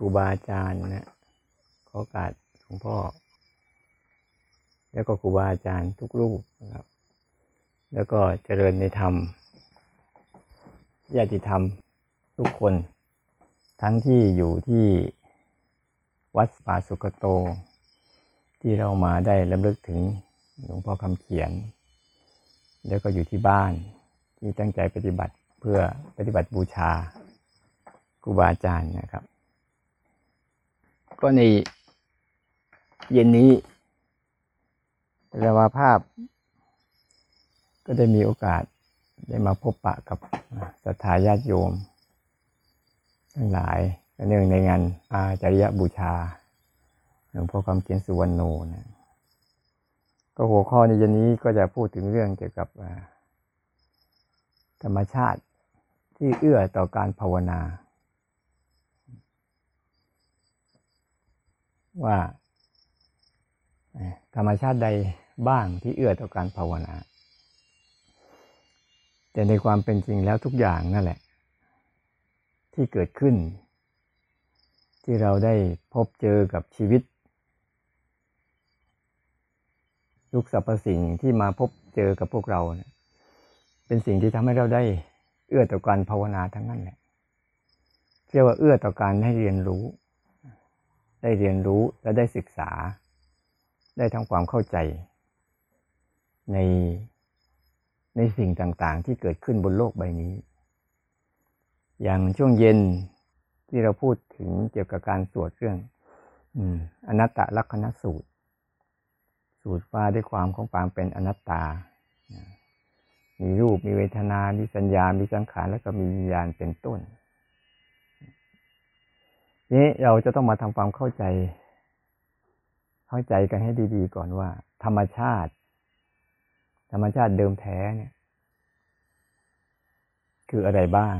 ครูบาอาจารย์นะขอโอกาสหลวงพ่อแล้วก็ครูบาอาจารย์ทุกรูปนะครับแล้วก็เจริญในธรรมญาติธรรมทุกคนทั้งที่อยู่ที่วัดป่าสุขโตที่เรามาได้รำลึกถึงหลวงพ่อคำเขียนแล้วก็อยู่ที่บ้านที่ตั้งใจปฏิบัติเพื่อปฏิบัติบูชาครูบาอาจารย์นะครับก็ในเย็นนี้เรวาภาพก็ได้มีโอกาสได้มาพบปะกับศรัทธาญาติโยมทั้งหลายเนื่องในงานอาจาริยบูชาหลวงพ่อคำเขียนสุวรรณโนนะก็หัวข้อในเย็นนี้ก็จะพูดถึงเรื่องเกี่ยวกับธรรมชาติที่เอื้อต่อการภาวนาว่าธรรมชาติใดบ้างที่เอื้อต่อการภาวนาแต่ในความเป็นจริงแล้วทุกอย่างนั่นแหละที่เกิดขึ้นที่เราได้พบเจอกับชีวิตทุกสรรพสิ่งที่มาพบเจอกับพวกเราเนี่ยเป็นสิ่งที่ทำให้เราได้เอื้อต่อการภาวนาทั้งนั้นแหละเรียกว่าเอื้อต่อการให้เรียนรู้ได้เรียนรู้และได้ศึกษาได้ทำความเข้าใจในสิ่งต่างๆที่เกิดขึ้นบนโลกใบนี้อย่างช่วงเย็นที่เราพูดถึงเกี่ยวกับการสวดเรื่องอนัตตลักขณสูตรสูตรว่าด้วยความของความเป็นอนัตตามีรูปมีเวทนามีสัญญามีสังขารแล้วก็มีวิญญาณเป็นต้นนี้เราจะต้องมาทำความเข้าใจกันให้ดีๆก่อนว่าธรรมชาติเดิมแท้เนี่ยคืออะไรบ้าง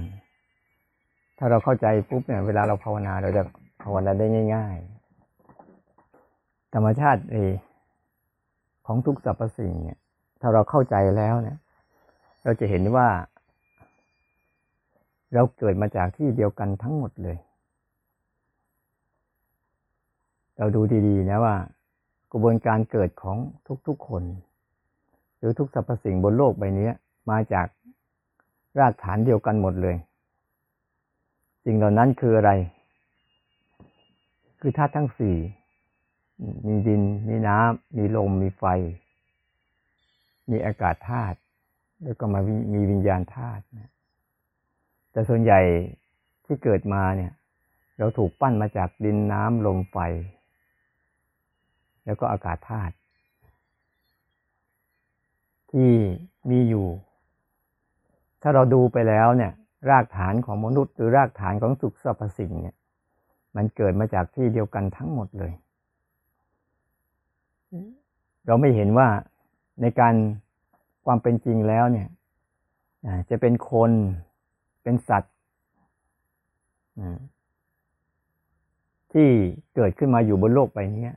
ถ้าเราเข้าใจปุ๊บเนี่ยเวลาเราภาวนาเราจะภาวนาได้ง่ายๆธรรมชาติของทุกสรรพสิ่งเนี่ยถ้าเราเข้าใจแล้วเนี่ยเราจะเห็นว่าเราเกิดมาจากที่เดียวกันทั้งหมดเลยเราดูดีๆนะว่ากระบวนการเกิดของทุกๆคนหรือทุกสรรพสิ่งบนโลกใบนี้มาจากรากฐานเดียวกันหมดเลยสิ่งเหล่านั้นคืออะไรคือธาตุทั้งสี่มีดินมีน้ำมีลมมีไฟมีอากาศธาตุแล้วก็มามีวิญญาณธาตุแต่ส่วนใหญ่ที่เกิดมาเนี่ยเราถูกปั้นมาจากดินน้ำลมไฟแล้วก็อากาศธาตุที่มีอยู่ถ้าเราดูไปแล้วเนี่ยรากฐานของมนุษย์หรือรากฐานของสุขสรรพสิ่งเนี่ยมันเกิดมาจากที่เดียวกันทั้งหมดเลยเราไม่เห็นว่าในการความเป็นจริงแล้วเนี่ยจะเป็นคนเป็นสัตว์ที่เกิดขึ้นมาอยู่บนโลกใบนี้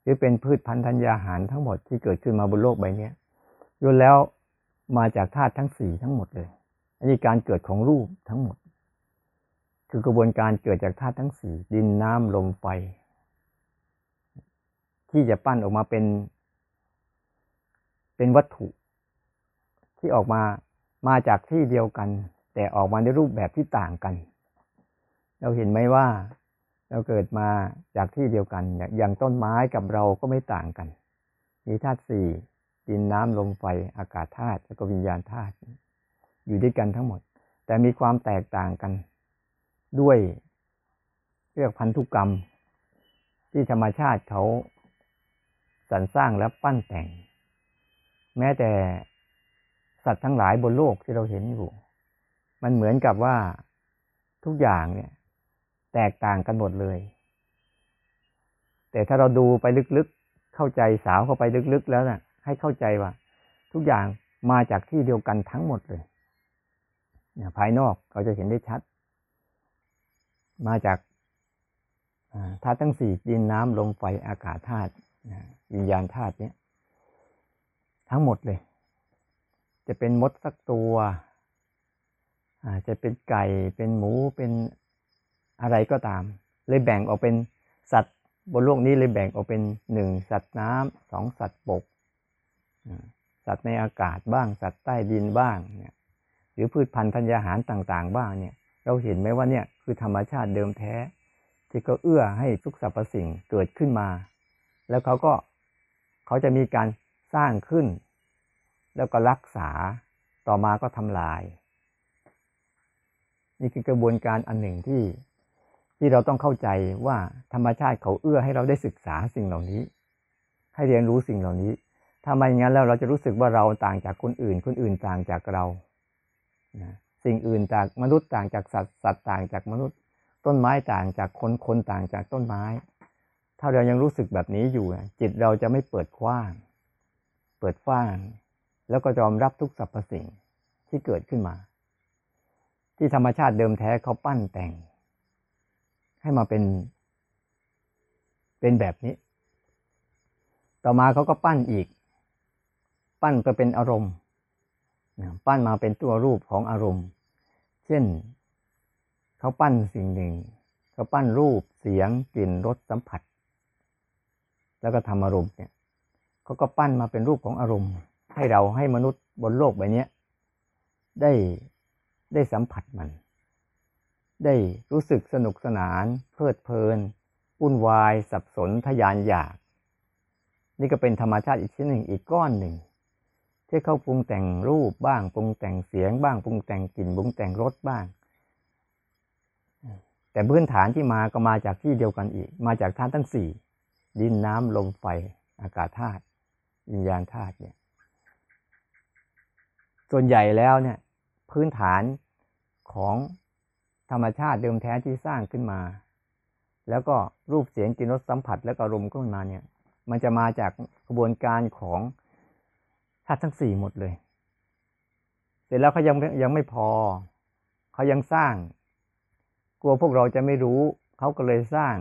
หรือเป็นพืชพันธุ์ธัญญาหารทั้งหมดที่เกิดขึ้นมาบนโลกใบนี้ล้วนแล้วมาจากธาตุทั้งสี่ทั้งหมดเลยอันนี้การเกิดของรูปทั้งหมดคือกระบวนการเกิดจากธาตุทั้งสี่ดินน้ำลมไฟที่จะปั้นออกมาเป็นวัตถุที่ออกมาจากที่เดียวกันแต่ออกมาในรูปแบบที่ต่างกันเราเห็นไหมว่าเราเกิดมาจากที่เดียวกันอย่างต้นไม้กับเราก็ไม่ต่างกันมีธาตุสี่ดินน้ำลมไฟอากาศธาตุแล้วก็วิญญาณธาตุอยู่ด้วยกันทั้งหมดแต่มีความแตกต่างกันด้วยเรื่องพันธุกรรมที่ธรรมชาติเขาสรรสร้างและปั้นแต่งแม้แต่สัตว์ทั้งหลายบนโลกที่เราเห็นอยู่มันเหมือนกับว่าทุกอย่างเนี่ยแตกต่างกันหมดเลยแต่ถ้าเราดูไปลึกๆเข้าใจสาวเข้าไปลึกๆแล้วน่ะให้เข้าใจว่าทุกอย่างมาจากที่เดียวกันทั้งหมดเลยภายนอกเราจะเห็นได้ชัดมาจากธาตุทั้งสี่ดินน้ำลมไฟอากาศธาตุวิญญาณธาตุเนี่ยทั้งหมดเลยจะเป็นมดสักตัวจะเป็นไก่เป็นหมูเป็นอะไรก็ตาม เลยแบ่งออกเป็นสัตว์บนโลกนี้เลยแบ่งออกเป็น1สัตว์น้ำ2สัตว์บกสัตว์ในอากาศบ้างสัตว์ใต้ดินบ้างเนี่ยหรือพืชพันธุ์ธัญญาหารต่างๆบ้างเนี่ยเราเห็นไหมว่าเนี่ยคือธรรมชาติเดิมแท้ที่ก็เอื้อให้ทุกสรรพสิ่งเกิดขึ้นมาแล้วเขาจะมีการสร้างขึ้นแล้วก็รักษาต่อมาก็ทำลายนี่คือกระบวนการอันหนึ่งที่เราต้องเข้าใจว่าธรรมชาติเขาเอื้อให้เราได้ศึกษาสิ่งเหล่านี้ให้เรียนรู้สิ่งเหล่านี้ถ้าไม่งั้นแล้วเราจะรู้สึกว่าเราต่างจากคนอื่นคนอื่นต่างจากเราสิ่งอื่นจากมนุษย์ต่างจากสัตว์สัตว์ต่างจากมนุษย์ต้นไม้ต่างจากคนคนต่างจากต้นไม้ถ้าเรายังรู้สึกแบบนี้อยู่จิตเราจะไม่เปิดกว้างแล้วก็ยอมรับทุกสรรพสิ่งที่เกิดขึ้นมาที่ธรรมชาติเดิมแท้เขาปั้นแต่งให้มาเป็นแบบนี้ต่อมาเขาก็ปั้นอีกปั้นไปเป็นอารมณ์ปั้นมาเป็นตัวรูปของอารมณ์เช่นเขาปั้นสิ่งหนึ่งเขาปั้นรูปเสียงกลิ่นรสสัมผัสแล้วก็ทำอารมณ์เนี่ยเขาก็ปั้นมาเป็นรูปของอารมณ์ให้เราให้มนุษย์บนโลกใบนี้ได้สัมผัสมันได้รู้สึกสนุกสนานเพลิดเพลินวุ่นวายสับสนทะยานอยากนี่ก็เป็นธรรมชาติอีกชิ้นหนึ่งอีกก้อนหนึ่งที่เขาปรุงแต่งรูปบ้างปรุงแต่งเสียงบ้างปรุงแต่งกลิ่นปรุงแต่งรสบ้างแต่พื้นฐานที่มาก็มาจากที่เดียวกันอีกมาจากธาตุทั้งสี่ดินน้ำลมไฟอากาศธาตุวิญญาณธาตุเนี่ยส่วนใหญ่แล้วเนี่ยพื้นฐานของธรรมชาติเดิมแท้ที่สร้างขึ้นมาแล้วก็รูปเสียงกลิ่นรสสัมผัสและอารมณ์ขึ้นมาเนี่ยมันจะมาจากกระบวนการของธาตุทั้งสี่หมดเลยเสร็จแล้วเขายังไม่พอเขายังสร้างกลัวพวกเราจะไม่รู้เขาก็เลยสร้าง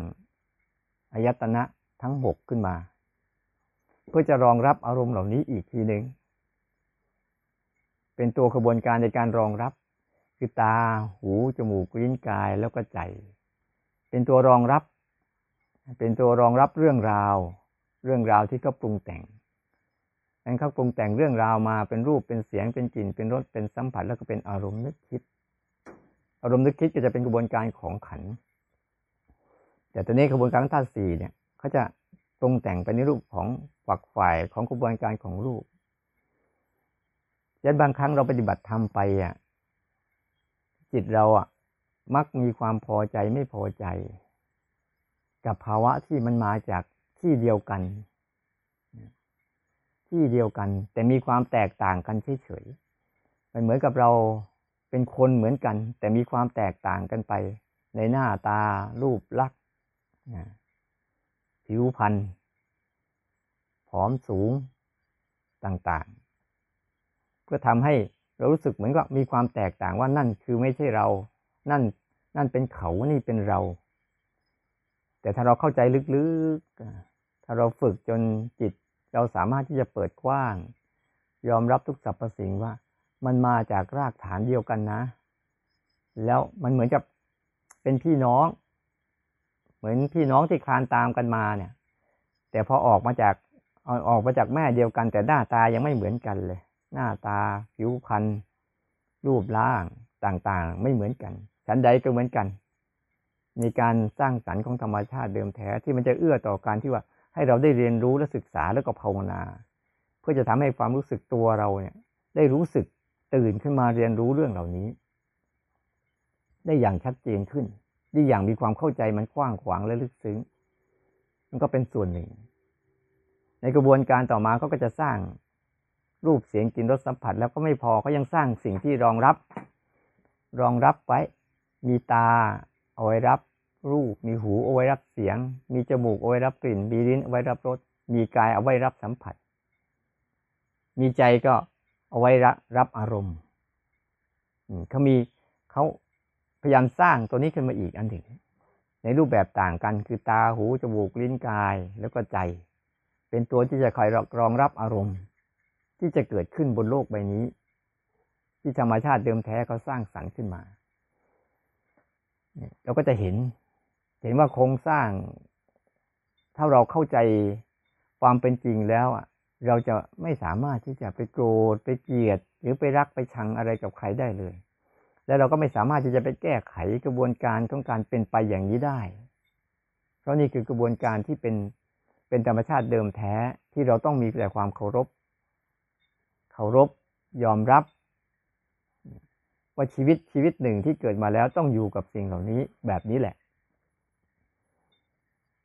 อายตนะทั้งหกขึ้นมาเพื่อจะรองรับอารมณ์เหล่านี้อีกทีหนึ่งเป็นตัวกระบวนการในการรองรับคือตาหูจมูกลิ้นกายแล้วก็ใจเป็นตัวรองรับเป็นตัวรองรับเรื่องราวที่เขาปรุงแต่งนั้นเขาปรุงแต่งเรื่องราวมาเป็นรูปเป็นเสียงเป็นกลิ่นเป็นรสเป็นสัมผัสแล้วก็เป็นอารมณ์นึกคิดอารมณ์นึกคิดก็จะเป็นกระบวนการของขันธ์แต่ตอนนี้กระบวนการธาตุสี่เนี่ยเขาจะปรุงแต่งไปในรูปของฝักใฝ่ของกระบวนการของรูปยันบางครั้งเราปฏิบัติธรรมไปจิตเรามักมีความพอใจไม่พอใจกับภาวะที่มันมาจากที่เดียวกันแต่มีความแตกต่างกันเฉยๆมันเหมือนกับเราเป็นคนเหมือนกันแต่มีความแตกต่างกันไปในหน้าตารูปลักษณ์ผิวพรรณผอมสูงต่างๆก็ทำให้เรารู้สึกเหมือนกับมีความแตกต่างว่านั่นคือไม่ใช่เรานั่นเป็นเขานี่เป็นเราแต่ถ้าเราเข้าใจลึกๆถ้าเราฝึกจนจิตเราสามารถที่จะเปิดกว้างยอมรับทุกสรรพสิ่งว่ามันมาจากรากฐานเดียวกันนะแล้วมันเหมือนกับเป็นพี่น้องเหมือนพี่น้องที่คลานตามกันมาเนี่ยแต่พอออกมาจากแม่เดียวกันแต่หน้าตายังไม่เหมือนกันเลยหน้าตาผิวพรรณรูปร่างต่างๆไม่เหมือนกันชั้นใดก็เหมือนกันมีการสร้างสรรค์ของธรรมชาติเดิมแท้ที่มันจะเอื้อต่อการที่ว่าให้เราได้เรียนรู้และศึกษาแล้วก็ภาวนาเพื่อจะทำให้ความรู้สึกตัวเราเนี่ยได้รู้สึกตื่นขึ้นมาเรียนรู้เรื่องเหล่านี้ได้อย่างชัดเจนขึ้นได้อย่างมีความเข้าใจมันกว้างขวางและลึกซึ้งมันก็เป็นส่วนหนึ่งในกระบวนการต่อมาเขาก็จะสร้างรูปเสียงกลิ่นรสสัมผัสแล้วก็ไม่พอเขายังสร้างสิ่งที่รองรับไว้มีตาเอาไว้รับรูปมีหูเอาไว้รับเสียงมีจมูกเอาไว้รับกลิ่นมีลิ้นเอาไว้รับรสมีกายเอาไว้รับสัมผัสมีใจก็เอาไว้รับอารมณ์เขาพยายามสร้างตัวนี้ขึ้นมาอีกอันหนึ่งในรูปแบบต่างกันคือตาหูจมูกลิ้นกายแล้วก็ใจเป็นตัวที่จะคอยรองรับอารมณ์ที่จะเกิดขึ้นบนโลกใบนี้ที่ธรรมชาติเดิมแท้เขาสร้างสรรค์ขึ้นมาเราก็จะเห็น เห็นว่าโครงสร้างถ้าเราเข้าใจความเป็นจริงแล้วอ่ะเราจะไม่สามารถที่จะไปโกรธไปเกลียดหรือไปรักไปชังอะไรกับใครได้เลยแล้วเราก็ไม่สามารถที่จะไปแก้ไขกระบวนการของการเป็นไปอย่างนี้ได้เพราะนี่คือกระบวนการที่เป็นธรรมชาติเดิมแท้ที่เราต้องมีแต่ความเคารพยอมรับว่าชีวิตหนึ่งที่เกิดมาแล้วต้องอยู่กับสิ่งเหล่านี้แบบนี้แหละ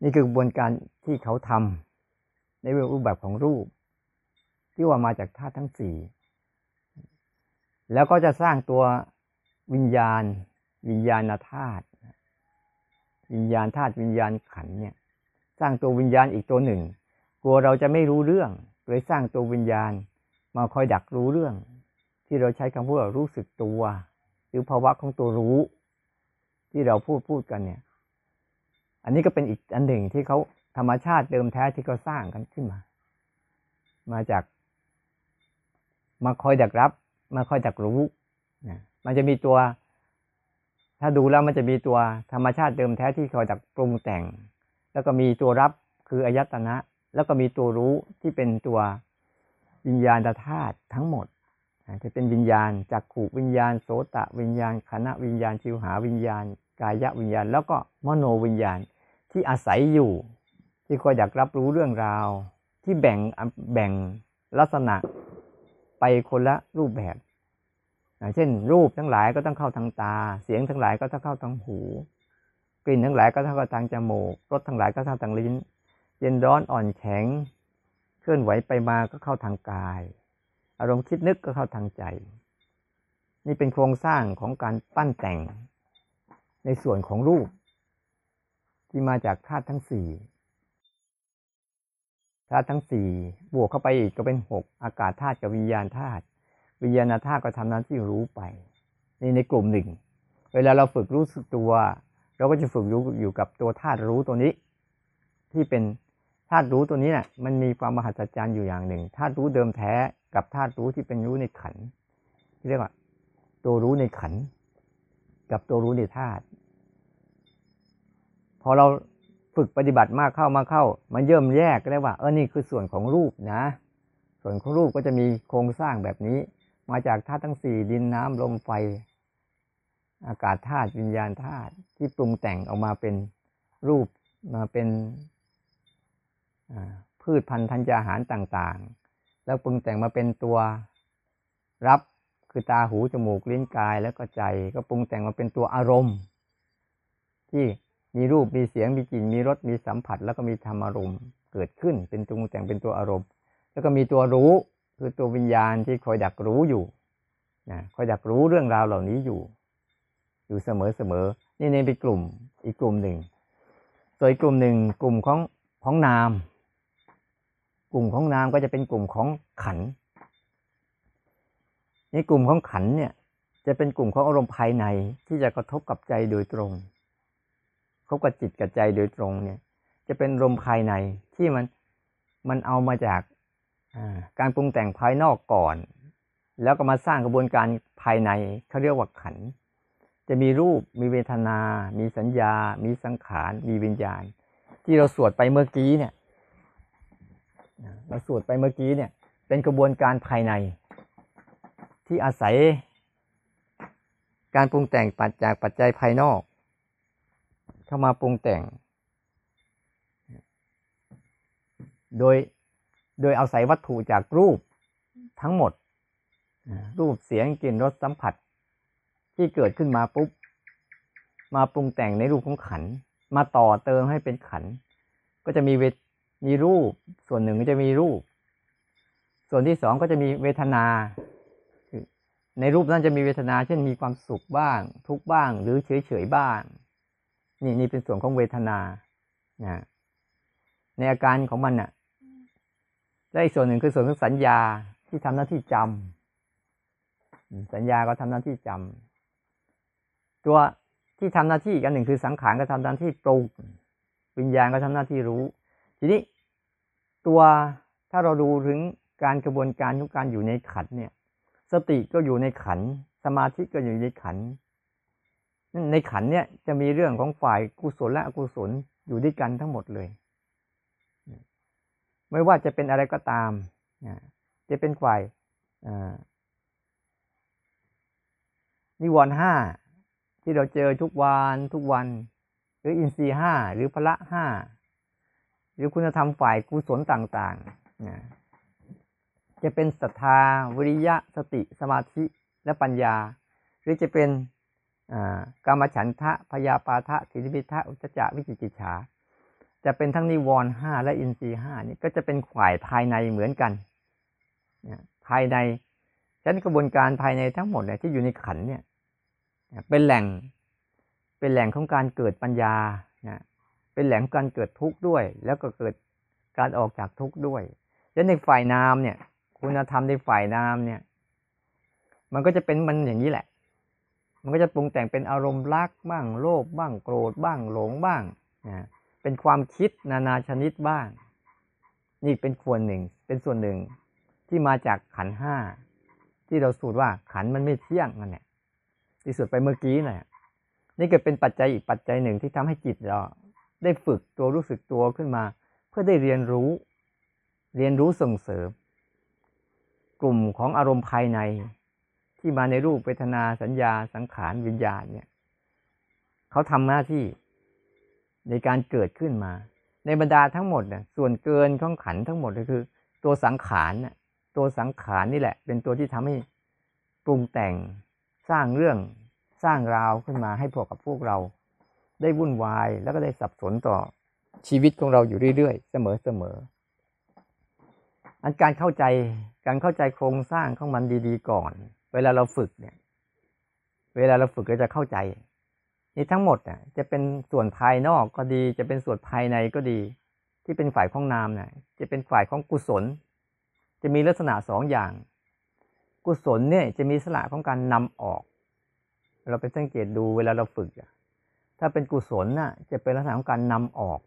นี่คือกระบวนการที่เขาทำในรูปแบบของรูปที่ว่ามาจากธาตุทั้งสี่แล้วก็จะสร้างตัววิญญาณธาตุวิญญาณขันธ์เนี่ยสร้างตัววิญญาณอีกตัวหนึ่งกลัวเราจะไม่รู้เรื่องเลยสร้างตัววิญญาณมาคอยดักรู้เรื่องที่เราใช้คำพูดว่ารู้สึกตัวหรือภาวะของตัวรู้ที่เราพูดกันเนี่ยอันนี้ก็เป็นอีกอันหนึ่งที่เขาธรรมชาติเดิมแท้ที่เขาสร้างกันขึ้นมาจากมาคอยดักรับมาคอยดักรู้นะมันจะมีตัวถ้าดูแล้วมันจะมีตัวธรรมชาติเดิมแท้ที่คอยดักปรุงแต่งแล้วก็มีตัวรับคืออายตนะแล้วก็มีตัวรู้ที่เป็นตัววิญญาณธาตุทั้งหมดจะเป็นวิญญาณจักขุวิญญาณโสตะวิญญาณคณะวิญญาณชิวหาวิญญาณกายวิญญาณแล้วก็มโนวิญญาณที่อาศัยอยู่ที่คอยอยากรับรู้เรื่องราวที่แบ่งลักษณะไปคนละรูปแบบเช่นรูปทั้งหลายก็ต้องเข้าทางตาเสียงทั้งหลายก็ต้องเข้าทางหูกลิ่นทั้งหลายก็ต้องเข้าทางจมูกรสทั้งหลายก็เข้าทางลิ้นเย็นร้อนอ่อนแข็งเคลื่อนไหวไปมาก็เข้าทางกายอารมณ์คิดนึกก็เข้าทางใจนี่เป็นโครงสร้างของการปั้นแต่งในส่วนของรูปที่มาจากธาตุทั้งสี่บวกเข้าไปอีกก็เป็น6อากาศธาตุกับวิญญาณธาตุวิญญาณธาตุก็ทำหน้าที่รู้ไปนี่ในกลุ่มหนึ่งเวลาเราฝึกรู้สึกตัวเราก็จะฝึกรู้อยู่กับตัวธาตุรู้ตัวนี้ที่เป็นธาตุรู้ตัวนี้น่ะมันมีความมหัศจรรย์อยู่อย่างหนึ่งธาตุรู้เดิมแท้กับธาตุรู้ที่เป็นรู้ในขันธ์ที่เรียกว่าตัวรู้ในขันธ์กับตัวรู้ในธาตุพอเราฝึกปฏิบัติมากเข้ามันเริ่มแยกได้ว่านี่คือส่วนของรูปนะส่วนของรูปก็จะมีโครงสร้างแบบนี้มาจากธาตุทั้ง4ดินน้ำลมไฟอากาศธาตุวิญญาณธาตุที่ปรุงแต่งออกมาเป็นรูปมาเป็นพืชพันธุ์ธัญญาหารต่างๆแล้วปรุงแต่งมาเป็นตัวรับคือตาหูจมูกลิ้นกายแล้วก็ใจก็ปรุงแต่งมาเป็นตัวอารมณ์ที่มีรูปมีเสียงมีกลิ่นมีรสมีสัมผัสแล้วก็มีธรรมอารมณ์เกิดขึ้นเป็นปรุงแต่งเป็นตัวอารมณ์แล้วก็มีตัวรู้คือตัววิญญาณที่คอยดักรู้อยู่นะคอยดักรู้เรื่องราวเหล่านี้อยู่เสมอนี่เป็นกลุ่มอีกกลุ่มหนึ่งตัวอีกกลุ่มหนึ่งกลุ่มของนามกลุ่มของนามก็จะเป็นกลุ่มของขันธ์ในกลุ่มของขันธ์เนี่ยจะเป็นกลุ่มของอารมณ์ภายในที่จะกระทบกับใจโดยตรงกระทบกับจิตกับใจโดยตรงเนี่ยจะเป็นอารมณ์ภายในที่มันเอามาจากการปรุงแต่งภายนอกก่อนแล้วก็มาสร้างกระบวนการภายในเขาเรียกว่าขันธ์จะมีรูปมีเวทนามีสัญญามีสังขารมีวิญญาณที่เราสวดไปเมื่อกี้เนี่ยเป็นกระบวนการภายในที่อาศัยการปรุงแต่งจากปัจจัยภายนอกเข้ามาปรุงแต่งโดยอาศัยวัตถุจากรูปทั้งหมดรูปเสียงกลิ่นรสสัมผัสที่เกิดขึ้นมาปุ๊บมาปรุงแต่งในรูปของขันมาต่อเติมให้เป็นขันก็จะมีรูปส่วนหนึ่งก็จะมีรูปส่วนที่สองก็จะมีเวทนาในรูปนั้นจะมีเวทนาเช่นมีความสุขบ้างทุกข์บ้างหรือเฉยบ้างนี่เป็นส่วนของเวทนาในอาการของมันและอีกส่วนหนึ่งคือส่วนของสัญญาที่ทำหน้าที่จำสัญญาก็ทำหน้าที่จำตัวที่ทำหน้าที่อีกอันหนึ่งคือสังขารก็ทำหน้าที่ปรุงวิญญาณก็ทำหน้าที่รู้ทีนี้ตัวถ้าเราดูถึงการกระบวนการของการอยู่ในขันธ์เนี่ยสติก็อยู่ในขันธ์สมาธิก็อยู่ในขันธ์ ในขันธ์เนี่ยจะมีเรื่องของฝ่ายกุศลและอกุศลอยู่ด้วยกันทั้งหมดเลยไม่ว่าจะเป็นอะไรก็ตามจะเป็นฝ่ายนิวรณ์ห้าที่เราเจอทุกวันหรืออินทรีย์ห้าหรือพละห้าหรือคุณธรรมฝ่ายกุศลต่างๆจะเป็นศรัทธาวิริยะสติสมาธิและปัญญาหรือจะเป็นกามฉันทะพยาปาทะถีนมิทธะอุทธัจจะวิจิกิจฉาจะเป็นทั้งนิวรณ์ห้าและอินทรีย์ห้านี่ก็จะเป็นฝ่ายภายในเหมือนกันภายในฉะนั้นกระบวนการภายในทั้งหมดเนี่ยที่อยู่ในขันธ์เนี่ยเป็นแหล่งของการเกิดปัญญานะเป็นแหล่งการเกิดทุกข์ด้วยแล้วก็เกิดการออกจากทุกข์ด้วยและในฝ่ายนามเนี่ยคุณธรรมในฝ่ายนามเนี่ยมันก็จะเป็นมันอย่างนี้แหละมันก็จะปรุงแต่งเป็นอารมณ์รักบ้างโลภบ้างโกรธบ้างหลงบ้างนะเป็นความคิดนานาชนิดบ้างนี่เป็นส่วนหนึ่งที่มาจากขันธ์ห้าที่เราสูตรว่าขันธ์มันไม่เที่ยงนั่นแหละที่สุดไปเมื่อกี้น่ะนี่ก็เป็นปัจจัยอีกปัจจัยหนึ่งที่ทำให้จิตเราได้ฝึกตัวรู้สึกตัวขึ้นมาเพื่อได้เรียนรู้ส่งเสริมกลุ่มของอารมณ์ภายในที่มาในรูปเวทนาสัญญาสังขารวิญญาณเนี่ยเขาทำหน้าที่ในการเกิดขึ้นมาในบรรดาทั้งหมดเนี่ยส่วนเกินของขันทั้งหมดก็คือตัวสังขารนี่แหละเป็นตัวที่ทำให้ปรุงแต่งสร้างเรื่องสร้างราวขึ้นมาให้พวกกับพวกเราได้วุ่นวายแล้วก็ได้สับสนต่อชีวิตของเราอยู่เรื่อยๆเสมอการเข้าใจโครงสร้างของมันดีๆก่อนเวลาเราฝึกก็จะเข้าใจนี่ทั้งหมดน่ะจะเป็นส่วนภายนอกก็ดีจะเป็นส่วนภายในก็ดีที่เป็นฝ่ายของนามน่ะจะเป็นฝ่ายของกุศลจะมีลักษณะสองอย่างกุศลเนี่ยจะมีลักษณะของการนำออกเราไปสังเกตดูเวลาเราฝึกถ้าเป็นกุศลน่ะจะเป็นลักษณะของการนำออก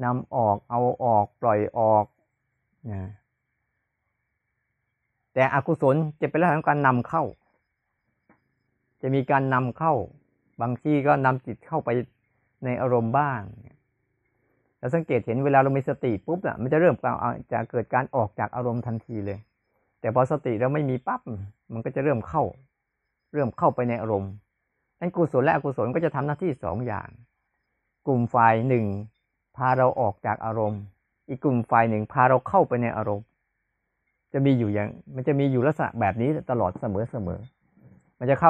เอาออกปล่อยออกนะแต่อกุศลจะเป็นลักษณะของการนำเข้าจะมีการนำเข้าบางทีก็นำจิตเข้าไปในอารมณ์บ้างเราสังเกตเห็นเวลาเรามีสติปุ๊บน่ะมันจะเริ่มจะเกิดการออกจากอารมณ์ทันทีเลยแต่พอสติเราไม่มีปั๊บมันก็จะเริ่มเข้าไปในอารมณ์นั้นกุศลและอกุศลก็จะทำหน้าที่สองอย่างกลุ่มฝ่ายหนึ่งพาเราออกจากอารมณ์อีกกลุ่มฝ่ายหนึ่งพาเราเข้าไปในอารมณ์มันจะมีอยู่ลักษณะแบบนี้ตลอดเสมอมันจะเราเข้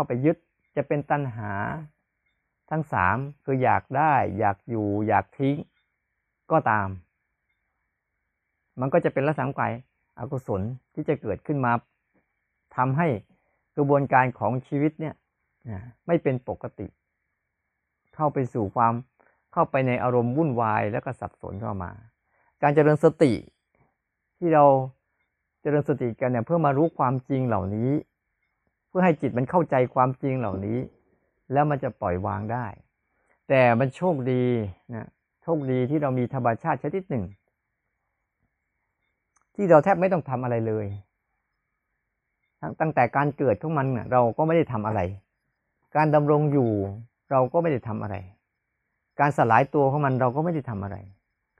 าไปยึดจะเป็นตัณหาทั้งสามคืออยากได้อยากอยู่อยากทิ้งก็ตามมันก็จะเป็นลักษณะของอกุศลที่จะเกิดขึ้นมาทำให้กระบวนการของชีวิตเนี่ยไม่เป็นปกติเข้าไปในอารมณ์วุ่นวายแล้วก็สับสนเข้ามาการเจริญสติที่เราเจริญสติกันเนี่ยเพื่อมารู้ความจริงเหล่านี้เพื่อให้จิตมันเข้าใจความจริงเหล่านี้แล้วมันจะปล่อยวางได้แต่มันโชคดีที่เรามีธรรมชาติชนิดหนึ่งที่เราแทบไม่ต้องทำอะไรเลยตั้งแต่การเกิดของมันเราก็ไม่ได้ทำอะไรการดำรงอยู่เราก็ไม่ได้ทำอะไรการสลายตัวของมันเราก็ไม่ได้ทำอะไร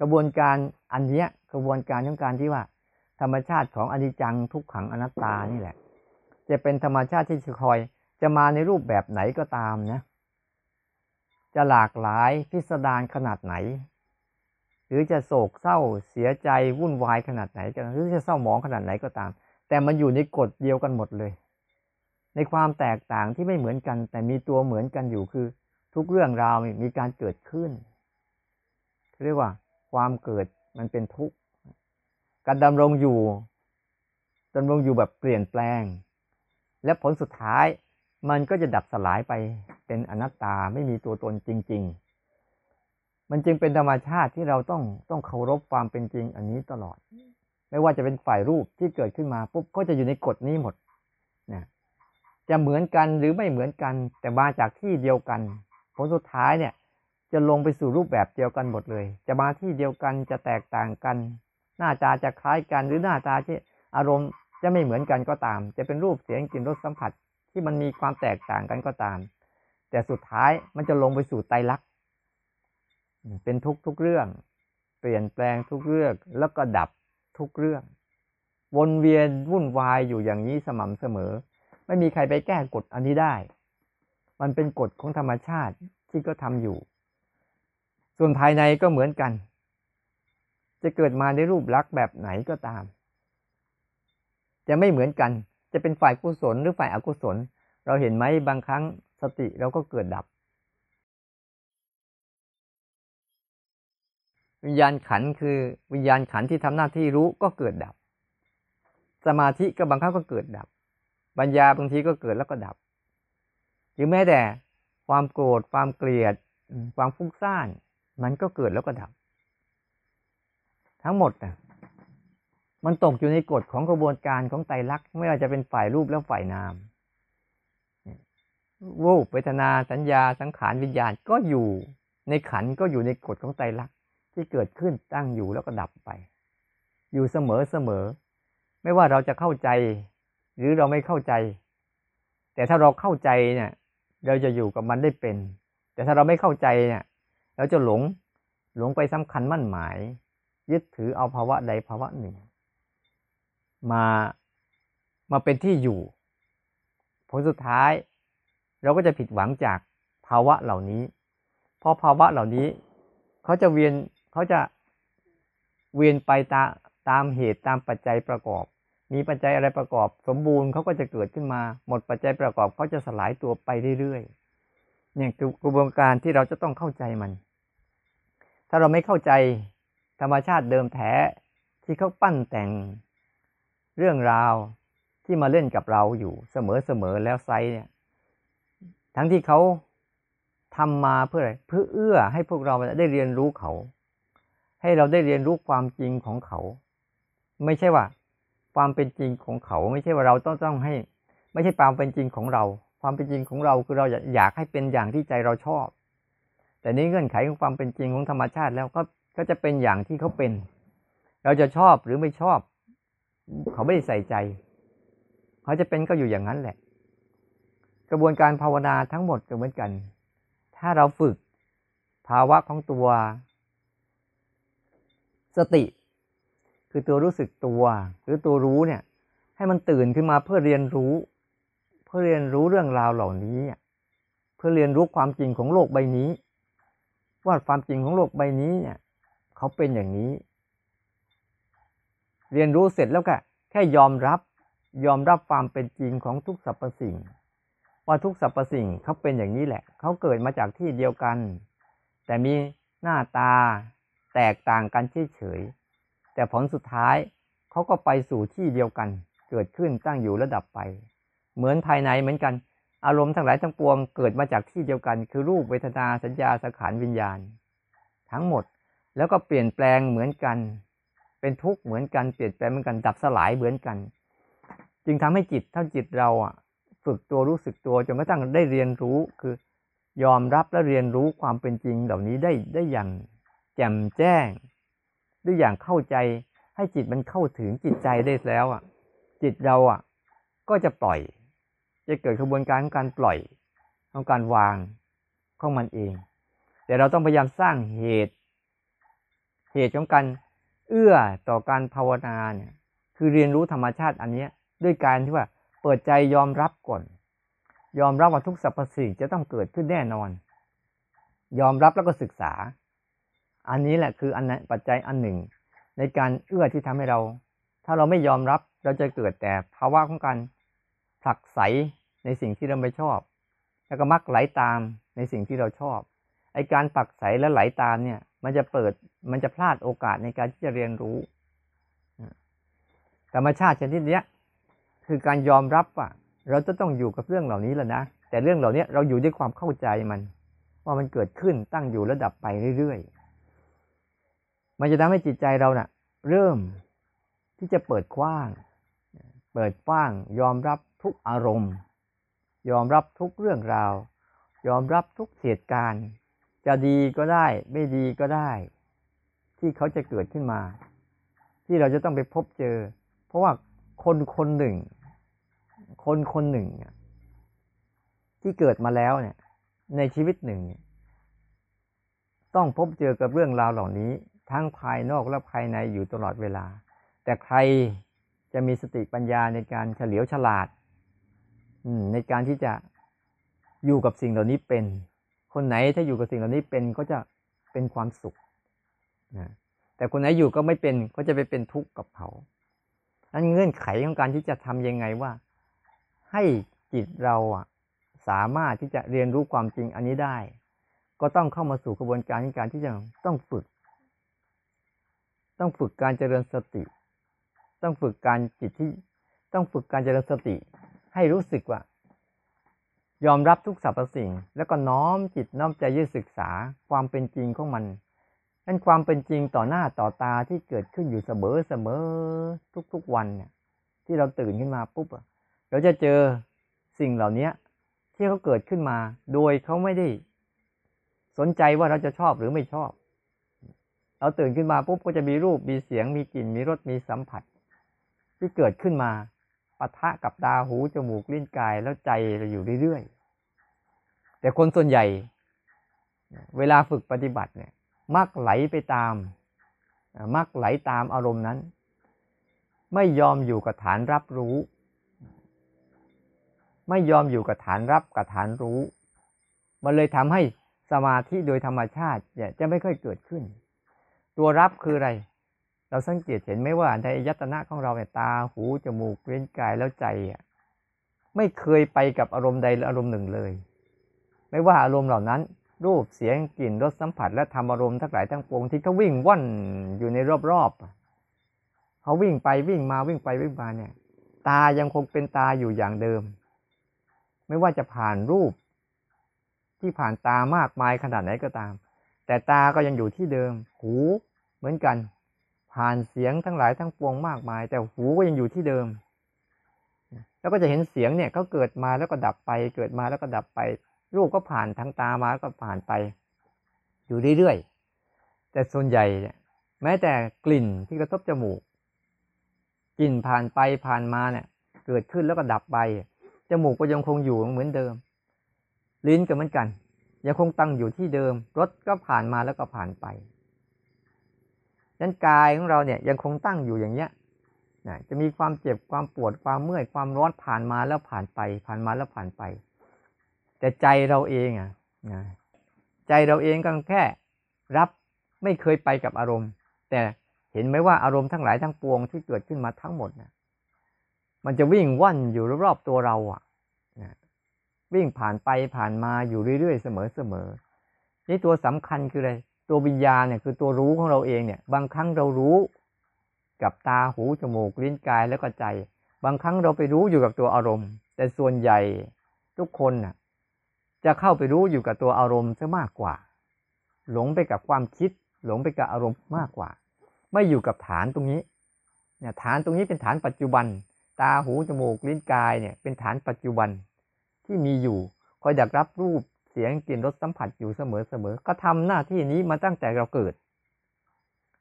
กระบวนการอันนี้กระบวนการของการที่ว่าธรรมชาติของอนิจจังทุกขังอนัตตานี่แหละจะเป็นธรรมชาติที่คอยจะมาในรูปแบบไหนก็ตามนะจะหลากหลายพิสดารขนาดไหนหรือจะโศกเศร้าเสียใจวุ่นวายขนาดไหนหรือจะเศร้าหมองขนาดไหนก็ตามแต่มันอยู่ในกฎเดียวกันหมดเลยในความแตกต่างที่ไม่เหมือนกันแต่มีตัวเหมือนกันอยู่คือทุกเรื่องราวมีการเกิดขึ้นเรียกว่าความเกิดมันเป็นทุกข์การดำรงอยู่แบบเปลี่ยนแปลงและผลสุดท้ายมันก็จะดับสลายไปเป็นอนัตตาไม่มีตัวตนจริงๆมันจึงเป็นธรรมชาติที่เราต้องเคารพความเป็นจริงอันนี้ตลอดไม่ว่าจะเป็นฝ่ายรูปที่เกิดขึ้นมาปุ๊บก็จะอยู่ในกฎนี้หมดนะจะเหมือนกันหรือไม่เหมือนกันแต่มาจากที่เดียวกันผลสุดท้ายเนี่ยจะลงไปสู่รูปแบบเดียวกันหมดเลยจะมาที่เดียวกันจะแตกต่างกันหน้าตาจะคล้ายกันหรือหน้าตาที่อารมณ์จะไม่เหมือนกันก็ตามจะเป็นรูปเสียงกลิ่นรสสัมผัสที่มันมีความแตกต่างกันก็ตาม แต่สุดท้ายมันจะลงไปสู่ไตรลักษณ์เป็นทุกทุกเรื่องเปลี่ยนแปลงทุกเรื่องแล้วก็ดับทุกเรื่องวนเวียนวุ่นวายอยู่อย่างนี้สม่ำเสมอไม่มีใครไปแก้กฎอันนี้ได้มันเป็นกฎของธรรมชาติที่ก็ทำอยู่ส่วนภายในก็เหมือนกันจะเกิดมาในรูปลักษณ์แบบไหนก็ตามจะไม่เหมือนกันจะเป็นฝ่ายกุศลหรือฝ่ายอกุศลเราเห็นไหมบางครั้งสติเราก็เกิดดับวิญญาณขันธ์คือวิญญาณขันธ์ที่ทำหน้าที่รู้ก็เกิดดับสมาธิก็บางครั้งก็เกิดดับปัญญาบางทีก็เกิดแล้วก็ดับหรือแม้แต่ความโกรธความเกลียดความฟุ้งซ่านมันก็เกิดแล้วก็ดับทั้งหมดนะมันตกอยู่ในกฎของกระบวนการของไตรลักษณ์ไม่ว่าจะเป็นฝ่ายรูปและฝ่ายนามรูปเวทนาสัญญาสังขารวิญญาณก็อยู่ในขันธ์ก็อยู่ในกฎของไตรลักษณ์ที่เกิดขึ้นตั้งอยู่แล้วก็ดับไปอยู่เสมอเสมอไม่ว่าเราจะเข้าใจหรือเราไม่เข้าใจแต่ถ้าเราเข้าใจเนี่ยเราจะอยู่กับมันได้เป็นแต่ถ้าเราไม่เข้าใจเนี่ยเราจะหลงไปสำคัญมั่นหมายยึดถือเอาภาวะใดภาวะหนึ่งมาเป็นที่อยู่ผลสุดท้ายเราก็จะผิดหวังจากภาวะเหล่านี้เพราะภาวะเหล่านี้เขาจะเวียนไปตามเหตุตามปัจจัยประกอบมีปัจจัยอะไรประกอบสมบูรณ์เขาก็จะเกิดขึ้นมาหมดปัจจัยประกอบเขาจะสลายตัวไปเรื่อยๆเนี่ยคือกระบวนการที่เราจะต้องเข้าใจมันถ้าเราไม่เข้าใจธรรมชาติเดิมแท้ที่เขาปั้นแต่งเรื่องราวที่มาเล่นกับเราอยู่เสมอๆแล้วไซเนี่ยทั้งที่เขาทำมาเพื่ออะไรเพื่อเอื้อให้พวกเราได้เรียนรู้เขาให้เราได้เรียนรู้ความจริงของเขาไม่ใช่ว่าความเป็นจริงของเขาไม่ใช่ว่าเราต้องให้ไม่ใช่ความเป็นจริงของเราความเป็นจริงของเราคือเราอยากให้เป็นอย่างที่ใจเราชอบแต่นี้เงื่อนไขของความเป็นจริงของธรรมชาติแล้วก็จะเป็นอย่างที่เขาเป็นเราจะชอบหรือไม่ชอบเขาไม่ได้ใส่ใจเขาจะเป็นก็อยู่อย่างนั้นแหละกระบวนการภาวนาทั้งหมดก็เหมือนกันถ้าเราฝึกภาวะของตัวสติคือตัวรู้สึกตัวหรือตัวรู้เนี่ยให้มันตื่นขึ้นมาเพื่อเรียนรู้เรื่องราวเหล่านี้เพื่อเรียนรู้ความจริงของโลกใบนี้ว่าความจริงของโลกใบนี้เนี่ยเขาเป็นอย่างนี้เรียนรู้เสร็จแล้วก็แค่ยอมรับความเป็นจริงของทุกสรรพสิ่งว่าทุกสรรพสิ่งเขาเป็นอย่างนี้แหละเขาเกิดมาจากที่เดียวกันแต่มีหน้าตาแตกต่างกันเฉยๆแต่ผลสุดท้ายเขาก็ไปสู่ที่เดียวกันเกิดขึ้นตั้งอยู่ระดับไปเหมือนภายในเหมือนกันอารมณ์ทั้งหลายทั้งปวงเกิดมาจากที่เดียวกันคือรูปเวทนาสัญญาสังขารวิญญาณทั้งหมดแล้วก็เปลี่ยนแปลงเหมือนกันเป็นทุกข์เหมือนกันเปลี่ยนแปลงเหมือนกันดับสลายเหมือนกันจึงทำให้จิตเราฝึกตัวรู้สึกตัวจนกระทั่งได้เรียนรู้คือยอมรับและเรียนรู้ความเป็นจริงเหล่านี้ได้อย่างแจ่มแจ้งด้วยอย่างเข้าใจให้จิตมันเข้าถึงจิตใจได้แล้วจิตเราก็จะปล่อยจะเกิดกระบวนการของการปล่อยของการวางของมันเองแต่เราต้องพยายามสร้างเหตุของการเอื้อต่อการภาวนาเนี่ยคือเรียนรู้ธรรมชาติอันนี้ด้วยการที่ว่าเปิดใจยอมรับก่อนยอมรับว่าทุกสรรพสิ่งจะต้องเกิดขึ้นแน่นอนยอมรับแล้วก็ศึกษาอันนี้แหละคืออันนั้นปัจจัยอันหนึ่งในการเอื้อที่ทำให้เราถ้าเราไม่ยอมรับเราจะเกิดแต่ภาวะของการผลักไสในสิ่งที่เราไม่ชอบแล้วก็มักไหลตามในสิ่งที่เราชอบไอ้การผลักไสและไหลตามเนี่ยมันจะพลาดโอกาสในการที่จะเรียนรู้ธรรมชาติชนิดเนี้ยคือการยอมรับว่าเราจะต้องอยู่กับเรื่องเหล่านี้แหละนะแต่เรื่องเหล่านี้เราอยู่ด้วยความเข้าใจมันว่ามันเกิดขึ้นตั้งอยู่ระดับไปเรื่อยๆมันจะทำให้จิตใจเราเนี่ยเริ่มที่จะเปิดกว้างยอมรับทุกอารมณ์ยอมรับทุกเรื่องราวยอมรับทุกเหตุการณ์จะดีก็ได้ไม่ดีก็ได้ที่เขาจะเกิดขึ้นมาที่เราจะต้องไปพบเจอเพราะว่าคนคนหนึ่งที่เกิดมาแล้วเนี่ย ในชีวิตหนึ่งต้องพบเจอกับเรื่องราวเหล่านี้ทั้งภายนอกและภายในอยู่ตลอดเวลาแต่ใครจะมีสติปัญญาในการเฉลียวฉลาดในการที่จะอยู่กับสิ่งเหล่านี้เป็นคนไหนถ้าอยู่กับสิ่งเหล่านี้เป็นก็จะเป็นความสุขนะแต่คนไหนอยู่ก็ไม่เป็นก็จะไปเป็นทุกข์กับเขาอันเงื่อนไขของการที่จะทำยังไงว่าให้จิตเราสามารถที่จะเรียนรู้ความจริงอันนี้ได้ก็ต้องเข้ามาสู่กระบวนการในการที่จะต้องฝึกการเจริญสติต้องฝึกการเจริญสติให้รู้สึกว่ายอมรับทุกสรรพสิ่งแล้วก็น้อมจิตน้อมใจยึดศึกษาความเป็นจริงของมันนั่นความเป็นจริงต่อหน้าต่อตาที่เกิดขึ้นอยู่เสมอทุกวันเนี่ยที่เราตื่นขึ้นมาปุ๊บเราจะเจอสิ่งเหล่านี้ที่เขาเกิดขึ้นมาโดยเขาไม่ได้สนใจว่าเราจะชอบหรือไม่ชอบเราตื่นขึ้นมาปุ๊บก็จะมีรูปมีเสียงมีกลิ่นมีรสมีสัมผัสที่เกิดขึ้นมาปะทะกับตาหูจมูกลิ้นกายแล้วใจเราอยู่เรื่อยๆแต่คนส่วนใหญ่เวลาฝึกปฏิบัติเนี่ยมักไหลไปตามอารมณ์นั้นไม่ยอมอยู่กับฐานรับรู้ไม่ยอมอยู่กับฐานรับกับฐานรู้มันเลยทำให้สมาธิโดยธรรมชาติจะไม่ค่อยเกิดขึ้นตัวรับคืออะไรเราสังเกตเห็นไหมว่าในอายตนะของเราเนี่ยตาหูจมูกลิ้นกายแล้วใจไม่เคยไปกับอารมณ์ใดอารมณ์หนึ่งเลยไม่ว่าอารมณ์เหล่านั้นรูปเสียงกลิ่นรสสัมผัสและธรรมอารมณ์ทั้งหลายทั้งปวงที่เขาวิ่งว่อนอยู่ในรอบๆเขาวิ่งไปวิ่งมาวิ่งไปวิ่งมาเนี่ยตายังคงเป็นตาอยู่อย่างเดิมไม่ว่าจะผ่านรูปที่ผ่านตามากมายขนาดไหนก็ตามแต่ตาก็ยังอยู่ที่เดิมหูเหมือนกันผ่านเสียงทั้งหลายทั้งปวงมากมายแต่หูก็ยังอยู่ที่เดิมแล้วก็จะเห็นเสียงเนี่ยเขาเกิดมาแล้วก็ดับไปเกิดมาแล้วก็ดับไปรูปก็ผ่านทางตามาแล้วก็ผ่านไปอยู่เรื่อยๆแต่ส่วนใหญ่เนี่ยแม้แต่กลิ่นที่กระทบจมูกกลิ่นผ่านไปผ่านมาเนี่ยเกิดขึ้นแล้วก็ดับไปจมูกก็ยังคงอยู่เหมือนเดิมลิ้นก็เหมือนกันยังคงตั้งอยู่ที่เดิมรสก็ผ่านมาแล้วก็ผ่านไปฉะนั้นกายของเราเนี่ยยังคงตั้งอยู่อย่างเงี้ยนะจะมีความเจ็บความปวดความเมื่อยความร้อนผ่านมาแล้วผ่านไปผ่านมาแล้วผ่านไปแต่ใจเราเองนะใจเราเองก็แค่รับไม่เคยไปกับอารมณ์แต่เห็นไหมว่าอารมณ์ทั้งหลายทั้งปวงที่เกิดขึ้นมาทั้งหมดนะมันจะวิ่งว่อนอยู่รอบๆตัวเรานะวิ่งผ่านไปผ่านมาอยู่เรื่อยๆเสมอนี่ตัวสำคัญคืออะไรตัววิญญาณเนี่ยคือตัวรู้ของเราเองเนี่ยบางครั้งเรารู้กับตาหูจมูกลิ้นกายแล้วก็ใจบางครั้งเราไปรู้อยู่กับตัวอารมณ์แต่ส่วนใหญ่ทุกคนน่ะจะเข้าไปรู้อยู่กับตัวอารมณ์ซะมากกว่าหลงไปกับความคิดหลงไปกับอารมณ์มากกว่าไม่อยู่กับฐานตรงนี้เนี่ยฐานตรงนี้เป็นฐานปัจจุบันตาหูจมูกลิ้นกายเนี่ยเป็นฐานปัจจุบันที่มีอยู่คอยดักรับรูปเสียงกลิ่นรสสัมผัสอยู่เสมอก็ทำหน้าที่นี้มาตั้งแต่เราเกิด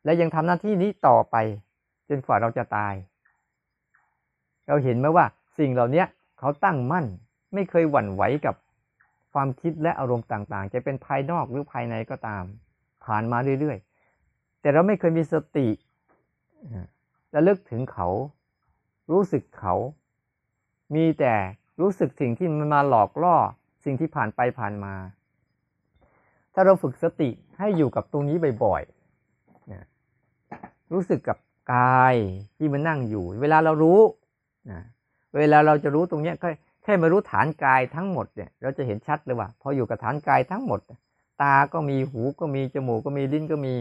และยังทำหน้าที่นี้ต่อไปจนกว่าเราจะตายเราเห็นไหมว่าสิ่งเหล่านี้เขาตั้งมั่นไม่เคยหวั่นไหวกับความคิดและอารมณ์ต่างๆจะเป็นภายนอกหรือภายในก็ตามผ่านมาเรื่อยๆแต่เราไม่เคยมีสติระลึกถึงเขารู้สึกเขามีแต่รู้สึกสิ่งที่มันมาหลอกล่อสิ่งที่ผ่านไปผ่านมาถ้าเราฝึกสติให้อยู่กับตรงนี้บ่อยๆนะรู้สึกกับกายที่มันนั่งอยู่เวลาเรารู้นะเวลาเราจะรู้ตรงนี้แค่มารู้ฐานกายทั้งหมดเนี่ยเราจะเห็นชัดเลยว่าพออยู่กับฐานกายทั้งหมดตาก็มีหูก็มีจมูกก็มีลิ้นก็มี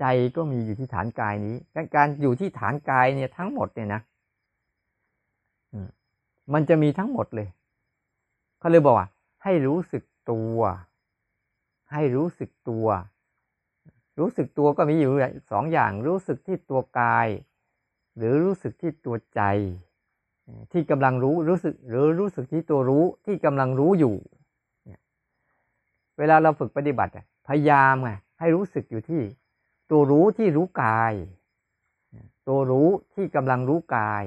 ใจก็มีอยู่ที่ฐานกายนี้การอยู่ที่ฐานกายเนี่ยทั้งหมดเนี่ยนะมันจะมีทั้งหมดเลยเขาเลยบอกว่าให้รู้สึกตัวรู้สึกตัวก็มีอยู่สองอย่างรู้สึกที่ตัวกายหรือรู้สึกที่ตัวใจที่กำลังรู้สึกหรือรู้สึกที่ตัวรู้ที่กำลังรู้อยู่เวลาเราฝึกปฏิบัติพยายามให้รู้สึกอยู่ที่ตัวรู้ที่รู้กายตัวรู้ที่กำลังรู้กาย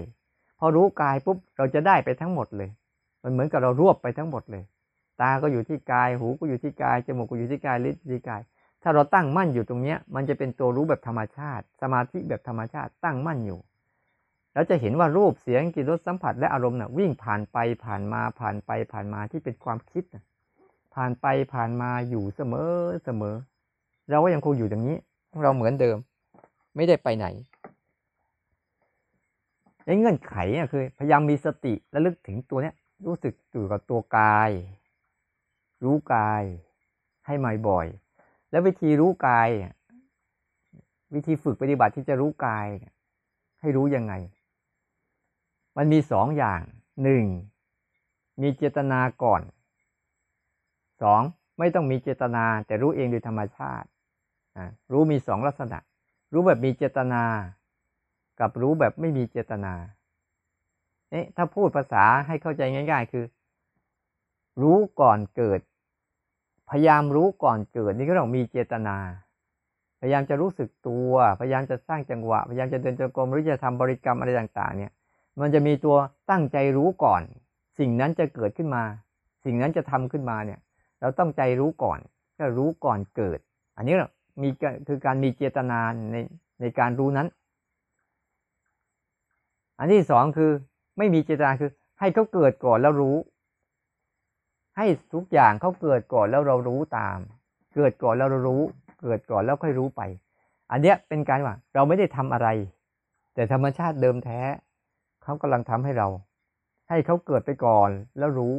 พอรู้กายปุ๊บเราจะได้ไปทั้งหมดเลยมันเหมือนกับเรารวบไปทั้งหมดเลย ตาก็อยู่ที่กายหูก็อยู่ที่กายจมูกก็อยู่ที่กายลิ้นอยู่ที่กายถ้าเราตั้งมั่นอยู่ตรงนี้มันจะเป็นตัวรู้แบบธรรมชาติสมาธิแบบธรรมชาติตั้งมั่นอยู่แล้วจะเห็นว่ารูปเสียงกลิ่นรสสัมผัสและอารมณ์น่ะวิ่งผ่านไปผ่านมาผ่านไปผ่านมาที่เป็นความคิดผ่านไปผ่านมาอยู่เสมอเสมอเราก็ยังคงอยู่อย่างนี้เราเหมือนเดิมไม่ได้ไปไหนไอ้เงื่อนไขเนี่ยคือพยายามมีสติระลึกถึงตัวเนี้ยรู้สึกอยู่กับตัวกายรู้กายให้บ่อยๆแล้ววิธีรู้กายวิธีฝึกปฏิบัติที่จะรู้กายให้รู้ยังไงมันมีสองอย่างหนึ่งมีเจตนาก่อนสองไม่ต้องมีเจตนาแต่รู้เองโดยธรรมชาติรู้มีสองลักษณะรู้แบบมีเจตนากับรู้แบบไม่มีเจตนาถ้าพูดภาษาให้เข้าใจง่ายๆคือรู้ก่อนเกิดพยายามรู้ก่อนเกิดนี่ก็ต้องมีเจตนาพยายามจะรู้สึกตัวพยายามจะสร้างจังหวะพยายามจะเดินจงกรมหรือจะทำบริกรรมอะไรต่างๆเนี่ยมันจะมีตัวตั้งใจรู้ก่อนสิ่งนั้นจะเกิดขึ้นมาสิ่งนั้นจะทำขึ้นมาเนี่ยเราตั้งใจรู้ก่อนก็รู้ก่อนเกิดอันนี้มีคือการมีเจตนาในการรู้นั้นอันที่สองคือไม่มีเจตนาคือให้เขาเกิดก่อนแล้วรู้ให้ทุกอย่างเขาเกิดก่อนแล้วเรารู้ตามเกิดก่อนแล้วเรารู้เกิดก่อนแล้วค่อยรู้ไปอันเนี้ยเป็นการว่าเราไม่ได้ทำอะไรแต่ธรรมชาติเดิมแท้เขากำลังทำให้เราให้เขาเกิดไปก่อนแล้วรู้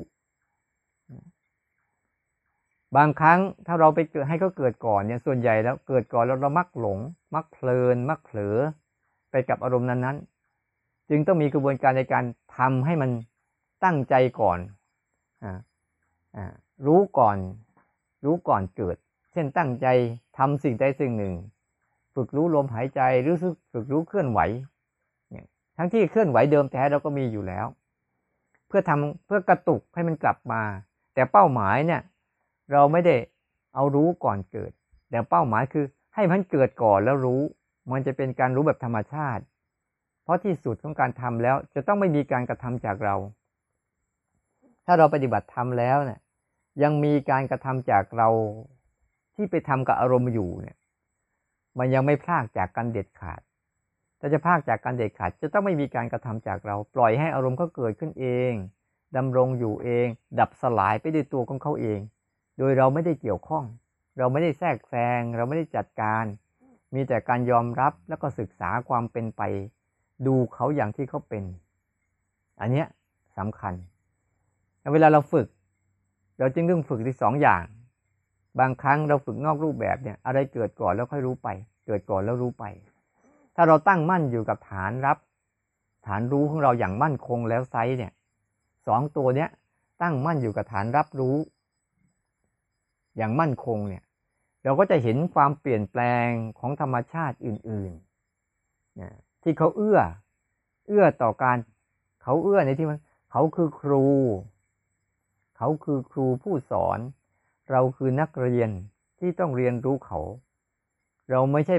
บางครั้งถ้าเราไปเกิดให้เขาเกิดก่อนเนี่ยส่วนใหญ่แล้วเกิดก่อนแล้วเรามักหลงมักเพลินมักเผลอไปกับอารมณ์นั้นๆจึงต้องมีกระบวนการในการทำให้มันตั้งใจก่อนรู้ก่อนเกิดเช่นตั้งใจทำสิ่งใดสิ่งหนึ่งฝึกรู้ลมหายใจหรือฝึกรู้เคลื่อนไหวเนี่ยทั้งที่เคลื่อนไหวเดิมแท้เราก็มีอยู่แล้วเพื่อกระตุกให้มันกลับมาแต่เป้าหมายเนี่ยเราไม่ได้เอารู้ก่อนเกิดแต่เป้าหมายคือให้มันเกิดก่อนแล้วรู้มันจะเป็นการรู้แบบธรรมชาติเพราะที่สุดของการทำแล้วจะต้องไม่มีการกระทำจากเราถ้าเราปฏิบัติธรรมแล้วเนี่ยยังมีการกระทำจากเราที่ไปทำกับอารมณ์อยู่เนี่ยมันยังไม่พลากจากกันเด็ดขาดถ้าจะพลากจากกันเด็ดขาดจะต้องไม่มีการกระทำจากเราปล่อยให้อารมณ์เขาเกิดขึ้นเองดำรงอยู่เองดับสลายไปด้วยตัวของเขาเองโดยเราไม่ได้เกี่ยวข้องเราไม่ได้แทรกแซงเราไม่ได้จัดการมีแต่การยอมรับแล้วก็ศึกษาความเป็นไปดูเขาอย่างที่เขาเป็นอันเนี้ยสำคัญเวลาเราฝึกเราจึงต้องฝึกที่สองอย่างบางครั้งเราฝึกนอกรูปแบบเนี่ยอะไรเกิดก่อนแล้วค่อยรู้ไปเกิดก่อนแล้วรู้ไปถ้าเราตั้งมั่นอยู่กับฐานรับฐานรู้ของเราอย่างมั่นคงแล้วไซเนี่ยสองตัวเนี้ยตั้งมั่นอยู่กับฐานรับรู้อย่างมั่นคงเนี่ยเราก็จะเห็นความเปลี่ยนแปลงของธรรมชาติอื่นๆนะที่เขาเอื้อต่อการเขาเอื้อในที่มันเขาคือครูผู้สอนเราคือนักเรียนที่ต้องเรียนรู้เขาเราไม่ใช่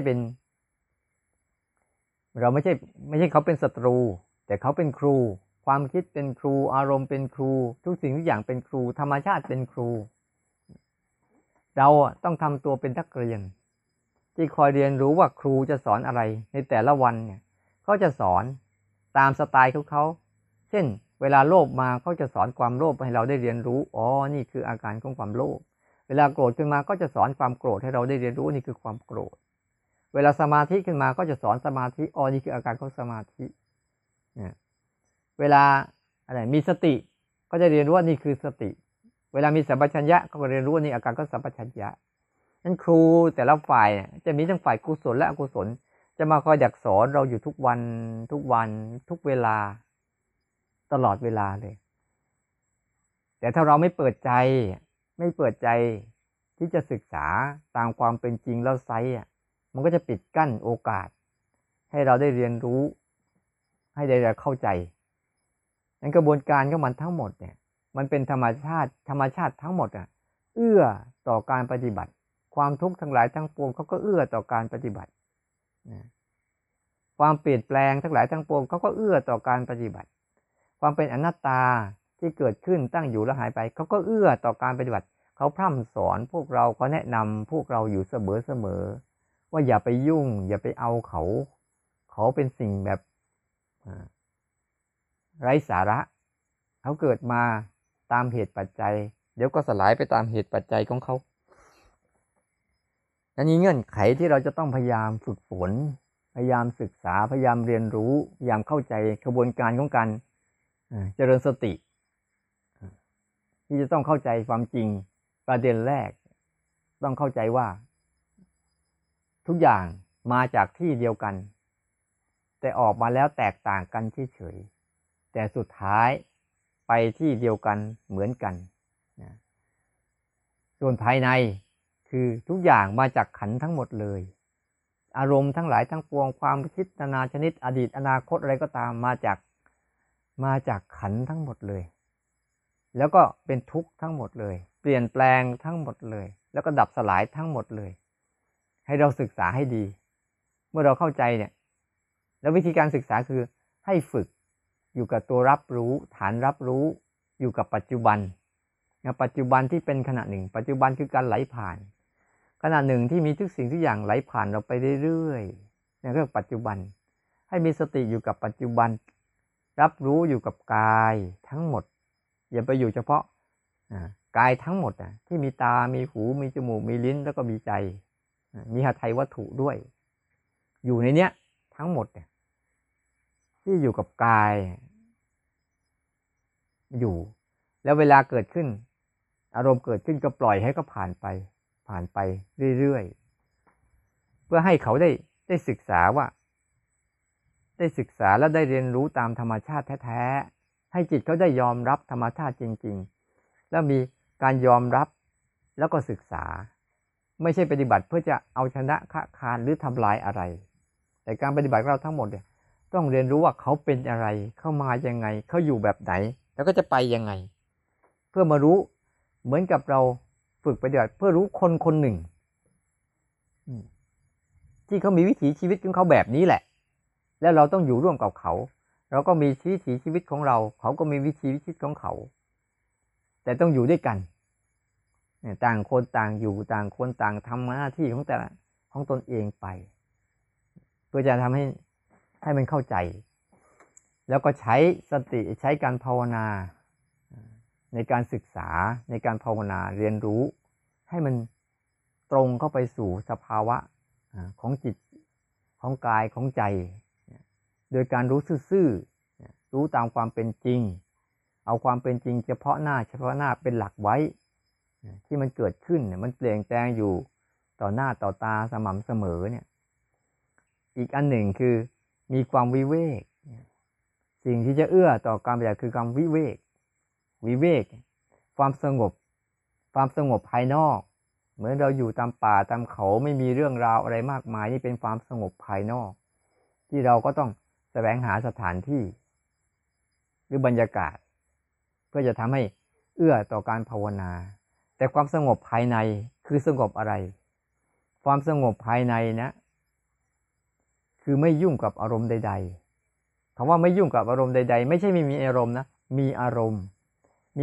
เขาเป็นศัตรูแต่เขาเป็นครูความคิดเป็นครูอารมณ์เป็นครูทุกสิ่งทุกอย่างเป็นครูธรรมชาติเป็นครูเราต้องทำตัวเป็นนักเรียนที่คอยเรียนรู้ว่าครูจะสอนอะไรในแต่ละวันเนี่ยเขาจะสอนตามสไตล์ของเขาเช่นเวลาโลภมาเขาจะสอนความโลภให้เราได้เรียนรู้อ๋อนี่คืออาการของความโลภเวลาโกรธขึ้นมาก็จะสอนความโกรธให้เราได้เรียนรู้นี่คือความโกรธเวลาสมาธิขึ้นมาก็จะสอนสมาธิอ๋อนี่คืออาการของสมาธิเนี่ยเวลาอะไรมีสติก็จะเรียนรู้ว่านี่คือสติเวลามีสัมปชัญญะก็จะเรียนรู้ว่านี่อาการของสัมปชัญญะนั้นครูแต่ละฝ่ายจะมีทั้งฝ่ายกุศลและอกุศลจะมาคอยดักสอนเราอยู่ทุกวันทุกเวลาตลอดเวลาเลยแต่ถ้าเราไม่เปิดใจที่จะศึกษาตามความเป็นจริงแล้วไซมันก็จะปิดกั้นโอกาสให้เราได้เรียนรู้ให้ได้เข้าใจนั้นกระบวนการของมันทั้งหมดเนี่ยมันเป็นธรรมชาติทั้งหมดเอื้อต่อการปฏิบัติความทุกข์ทั้งหลายทั้งปวงเขาก็เอื้อต่อการปฏิบัติความเปลี่ยนแปลงทั้งหลายทั้งปวงเขาก็เอื้อต่อการปฏิบัติความเป็นอนัตตา ที่เกิดขึ้นตั้งอยู่แล้วหายไปเขาก็เอื้อต่อการปฏิบัติเขาพร่ำสอนพวกเราเขาแนะนำพวกเราอยู่เสมอว่าอย่าไปยุ่งอย่าไปเอาเขาเป็นสิ่งแบบไร้สาระเขาเกิดมาตามเหตุปัจจัยเดี๋ยวก็สลายไปตามเหตุปัจจัยของเขาอันนี้เงื่อนไขที่เราจะต้องพยายามฝึกฝนพยายามศึกษาพยายามเรียนรู้พยายามเข้าใจกระบวนการของการเจริญสติที่จะต้องเข้าใจความจริงประเด็นแรกต้องเข้าใจว่าทุกอย่างมาจากที่เดียวกันแต่ออกมาแล้วแตกต่างกันเฉยๆแต่สุดท้ายไปที่เดียวกันเหมือนกันนะส่วนภายในคือทุกอย่างมาจากขันธ์ทั้งหมดเลยอารมณ์ทั้งหลายทั้งปวงความคิดนานาชนิดอดีตอนาคตอะไรก็ตามมาจากขันธ์ทั้งหมดเลยแล้วก็เป็นทุกข์ทั้งหมดเลยเปลี่ยนแปลงทั้งหมดเลยแล้วก็ดับสลายทั้งหมดเลยให้เราศึกษาให้ดีเมื่อเราเข้าใจเนี่ยแล้ววิธีการศึกษาคือให้ฝึกอยู่กับตัวรับรู้ฐานรับรู้อยู่กับปัจจุบันนะปัจจุบันที่เป็นขณะหนึ่งปัจจุบันคือการไหลผ่านขณะหนึ่งที่มีทุกสิ่งทุกอย่างไหลผ่านเราไปเรื่อยๆเนี่ยเรียกปัจจุบันให้มีสติอยู่กับปัจจุบันรับรู้อยู่กับกายทั้งหมดอย่าไปอยู่เฉพาะกายทั้งหมดที่มีตามีหูมีจมูกมีลิ้นแล้วก็มีใจมีหทัยวัตถุด้วยอยู่ในเนี้ยทั้งหมดเนี่ยที่อยู่กับกายอยู่แล้วเวลาเกิดขึ้นอารมณ์เกิดขึ้นก็ปล่อยให้ก็ผ่านไปเรื่อยๆเพื่อให้เขาได้ศึกษาว่าได้ศึกษาและได้เรียนรู้ตามธรรมชาติแท้ๆให้จิตเขาได้ยอมรับธรรมชาติจริงๆแล้วมีการยอมรับแล้วก็ศึกษาไม่ใช่ปฏิบัติเพื่อจะเอาชนะค้าคานหรือทำลายอะไรแต่การปฏิบัติของเราทั้งหมดเนี่ยต้องเรียนรู้ว่าเขาเป็นอะไรเข้ามายังไงเขาอยู่แบบไหนแล้วก็จะไปยังไงเพื่อมารู้เหมือนกับเราฝึกปฏิบัติเพื่อรู้คนคนหนึ่งที่เขามีวิถีชีวิตของเขาแบบนี้แหละแล้วเราต้องอยู่ร่วมกับเขาเราก็มีวิถีชีวิตของเราเขาก็มีวิถีชีวิตของเขาแต่ต้องอยู่ด้วยกันต่างคนต่างอยู่ต่างคนต่างทำหน้าที่ของแต่ละของตนเองไปเพื่อจะทำให้มันเข้าใจแล้วก็ใช้สติใช้การภาวนาในการศึกษาในการภาวนาเรียนรู้ให้มันตรงเข้าไปสู่สภาวะของจิตของกายของใจโดยการรู้ซื่อๆรู้ตามความเป็นจริงเอาความเป็นจริงเฉพาะหน้าเป็นหลักไว้ที่มันเกิดขึ้นมันเปลี่ยนแปลงอยู่ต่อหน้าต่อตาสม่ำเสมอเนี่ยอีกอันหนึ่งคือมีความวิเวกสิ่งที่จะเอื้อต่อการปฏิบัติคือความวิเวกความสงบภายนอกเหมือนเราอยู่ตามป่าตามเขาไม่มีเรื่องราวอะไรมากมายนี่เป็นความสงบภายนอกที่เราก็ต้องแสวงหาสถานที่หรือบรรยากาศเพื่อจะทำให้เอื้อต่อการภาวนาแต่ความสงบภายในคือสงบอะไรความสงบภายในนะคือไม่ยุ่งกับอารมณ์ใดๆคำว่าไม่ยุ่งกับอารมณ์ใดๆไม่ใช่ไม่มีอารมณ์นะมีอารมณ์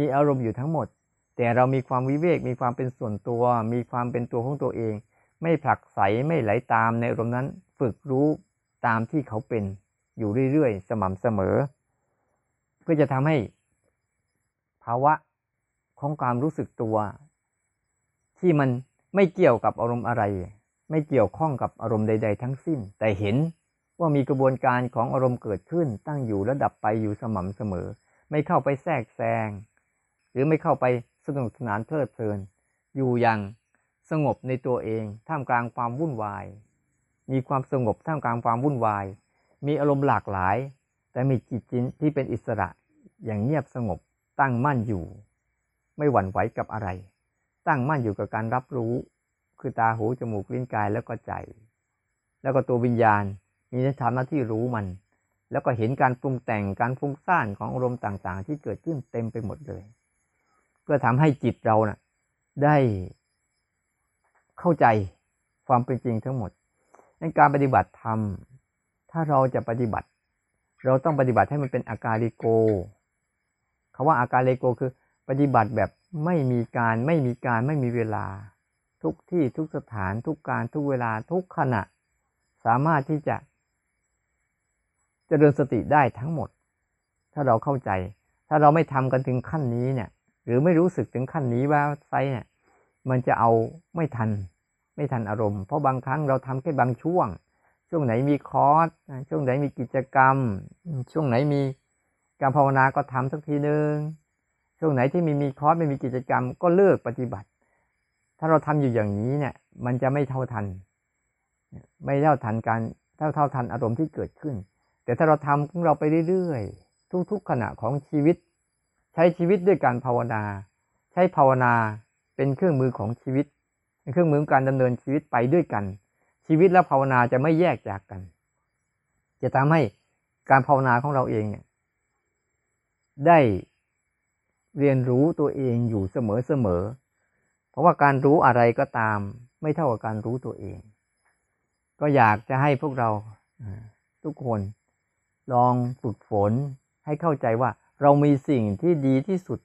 อยู่ทั้งหมดแต่เรามีความวิเวกมีความเป็นส่วนตัวมีความเป็นตัวของตัวเองไม่ผลักไสไม่ไหลตามในอารมณ์นั้นฝึกรู้ตามที่เขาเป็นอยู่เรื่อยๆสม่ำเสมอเพื่อจะทำให้ภาวะของความรู้สึกตัวที่มันไม่เกี่ยวกับอารมณ์อะไรไม่เกี่ยวข้องกับอารมณ์ใดๆทั้งสิ้นแต่เห็นว่ามีกระบวนการของอารมณ์เกิดขึ้นตั้งอยู่และดับไปอยู่สม่ำเสมอไม่เข้าไปแทรกแซงหรือไม่เข้าไปสนุกสนานเพลิดเพลินอยู่อย่างสงบในตัวเองท่ามกลางความวุ่นวายมีความสงบท่ามกลางความวุ่นวายมีอารมณ์หลากหลายแต่มีจิตที่เป็นอิสระอย่างเงียบสงบตั้งมั่นอยู่ไม่หวั่นไหวกับอะไรตั้งมั่นอยู่กับการรับรู้คือตาหูจมูกลิ้นกายแล้วก็ใจแล้วก็ตัววิญญาณมีหน้าที่รู้มันแล้วก็เห็นการปรุงแต่งการฟุ้งซ่านของอารมณ์ต่างๆที่เกิดขึ้นเต็มไปหมดเลยเพื่อทำให้จิตเราน่ะได้เข้าใจความเป็นจริงทั้งหมดในการปฏิบัติธรรมถ้าเราจะปฏิบัติเราต้องปฏิบัติให้มันเป็นอากาลิโก คำว่าอาการเลโกคือปฏิบัติแบบไม่มีเวลาทุกที่ทุกสถานทุกการทุกเวลาทุกขณะสามารถที่จะเจริญสติได้ทั้งหมดถ้าเราเข้าใจถ้าเราไม่ทำกันถึงขั้นนี้เนี่ยหรือไม่รู้สึกถึงขั้นนี้ว่าไซเนี่ยมันจะเอาไม่ทันอารมณ์เพราะบางครั้งเราทำแค่บางช่วงไหนมีคอร์สช่วงไหนมีกิจกรรมช่วงไหนมีการภาวนาก็ทำสักทีนึงช่วงไหนที่มีคอร์สไม่มีกิจกรรมก็เลิกปฏิบัติถ้าเราทำอยู่อย่างนี้เนี่ยมันจะไม่เท่าทันอารมณ์ที่เกิดขึ้นแต่ถ้าเราทำของเราไปเรื่อยๆทุกๆขณะของชีวิตใช้ชีวิตด้วยการภาวนาใช้ภาวนาเป็นเครื่องมือของชีวิตเป็นเครื่องมือการดำเนินชีวิตไปด้วยกันชีวิตและภาวนาจะไม่แยกจากกันจะทำให้การภาวนาของเราเองเนี่ยได้เรียนรู้ตัวเองอยู่เสมอๆเพราะว่าการรู้อะไรก็ตามไม่เท่ากับการรู้ตัวเองก็อยากจะให้พวกเราทุกคนลองฝึกฝนให้เข้าใจว่าเรามีสิ่งที่ดีที่สุด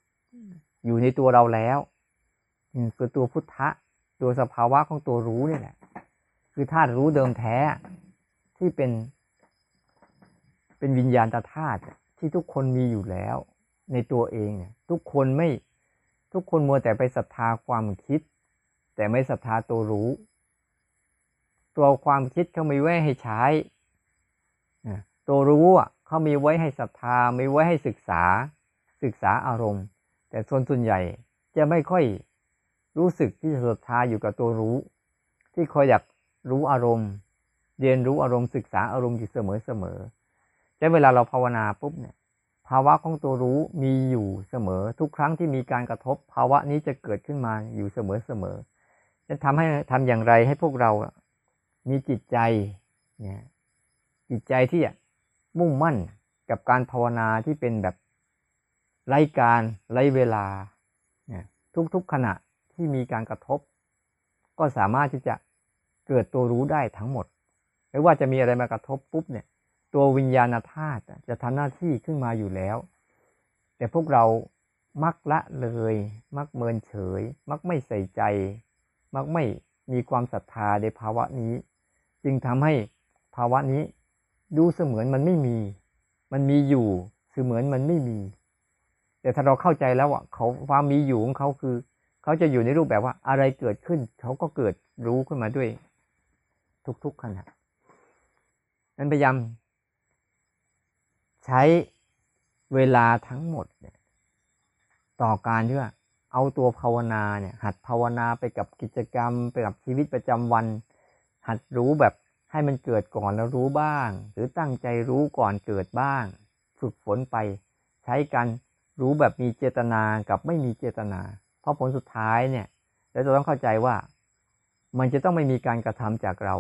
อยู่ในตัวเราแล้วคือตัวพุทธะตัวสภาวะของตัวรู้นี่แหละคือธาตุรู้เดิมแท้ที่เป็นวิญญาณธาตุที่ทุกคนมีอยู่แล้วในตัวเองเนี่ยทุกคนมัวแต่ไปศรัทธาความคิดแต่ไม่ศรัทธาตัวรู้ตัวความคิดเขามีไว้ให้ใช้ตัวรู้เขามีไว้ให้ศรัทธามีไว้ให้ศึกษาอารมณ์แต่ส่วนใหญ่จะไม่ค่อยรู้สึกที่ศรัทธาอยู่กับตัวรู้ที่คอยอยากรู้อารมณ์เรียนรู้อารมณ์ศึกษาอารมณ์อยู่เสมอแต่เวลาเราภาวนาปุ๊บเนี่ยภาวะของตัวรู้มีอยู่เสมอทุกครั้งที่มีการกระทบภาวะนี้จะเกิดขึ้นมาอยู่เสมอจะทำอย่างไรให้พวกเรามีจิตใจที่มุ่งมั่นกับการภาวนาที่เป็นแบบไร้การไร้เวลาทุกขณะที่มีการกระทบก็สามารถที่จะเกิดตัวรู้ได้ทั้งหมดไม่ว่าจะมีอะไรมากระทบปุ๊บเนี่ยตัววิญญาณธาตุจะทำหน้าที่ขึ้นมาอยู่แล้วแต่พวกเรามักละเลยมักเมินเฉยมักไม่ใส่ใจมักไม่มีความศรัทธาในภาวะนี้จึงทำให้ภาวะนี้ดูเสมือนมันไม่มีมันมีอยู่เสมือนมันไม่มีแต่ถ้าเราเข้าใจแล้วว่าเขาความมีอยู่ของเขาคือเขาจะอยู่ในรูปแบบว่าอะไรเกิดขึ้นเขาก็เกิดรู้ขึ้นมาด้วยทุกๆขณะนั้นพยายามใช้เวลาทั้งหมดเนี่ยต่อการที่ว่าเอาตัวภาวนาเนี่ยหัดภาวนาไปกับกิจกรรมไปกับชีวิตประจำวันหัดรู้แบบให้มันเกิดก่อนแล้วรู้บ้างหรือตั้งใจรู้ก่อนเกิดบ้างฝึกฝนไปใช้กันรู้แบบมีเจตนากับไม่มีเจตนาเพราะผลสุดท้ายเนี่ยเราจะต้องเข้าใจว่ามันจะต้องไม่มีการกระทำจากเรา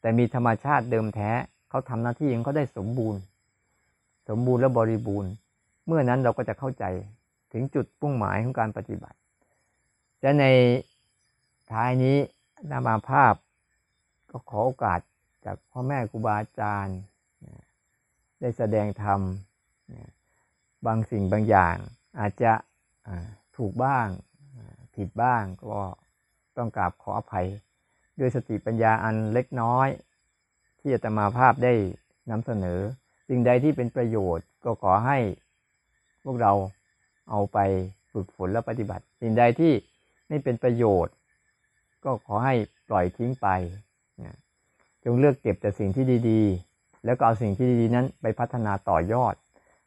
แต่มีธรรมชาติเดิมแท้เขาทำหน้าที่เองเขาได้สมบูรณ์และบริบูรณ์เมื่อนั้นเราก็จะเข้าใจถึงจุดมุ่งหมายของการปฏิบัติและในท้ายนี้นามภาพก็ขอโอกาสจากพ่อแม่ครูบาอาจารย์ได้แสดงธรรมบางสิ่งบางอย่างอาจจะถูกบ้างผิดบ้างก็ต้องกราบขออภัยด้วยสติปัญญาอันเล็กน้อยที่อาตมาภาพได้นำเสนอสิ่งใดที่เป็นประโยชน์ก็ขอให้พวกเราเอาไปฝึกฝนและปฏิบัติสิ่งใดที่ไม่เป็นประโยชน์ก็ขอให้ปล่อยทิ้งไปจงเลือกเก็บแต่สิ่งที่ดีๆแล้วก็เอาสิ่งที่ดีๆนั้นไปพัฒนาต่อยอด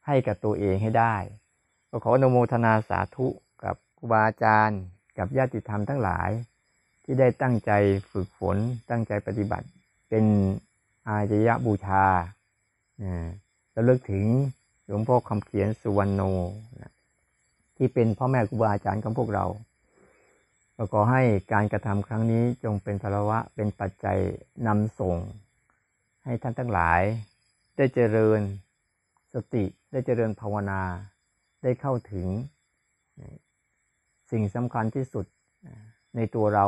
ให้กับตัวเองให้ได้ก็ขออนุโมทนาสาธุกับครูบาอาจารย์กับญาติธรรมทั้งหลายที่ได้ตั้งใจฝึกฝนตั้งใจปฏิบัติเป็นอาจยะบูชาแล้วเลิกถึงหลวงพ่อคำเขียนสุวรรณโนที่เป็นพ่อแม่ครูบาอาจารย์ของพวกเราขอให้การกระทำครั้งนี้จงเป็นภาวะเป็นปัจจัยนำส่งให้ท่านทั้งหลายได้เจริญสติได้เจริญภาวนาได้เข้าถึงสิ่งสำคัญที่สุดในตัวเรา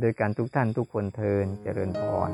โดยการทุกท่านทุกคนเทินเจริญพร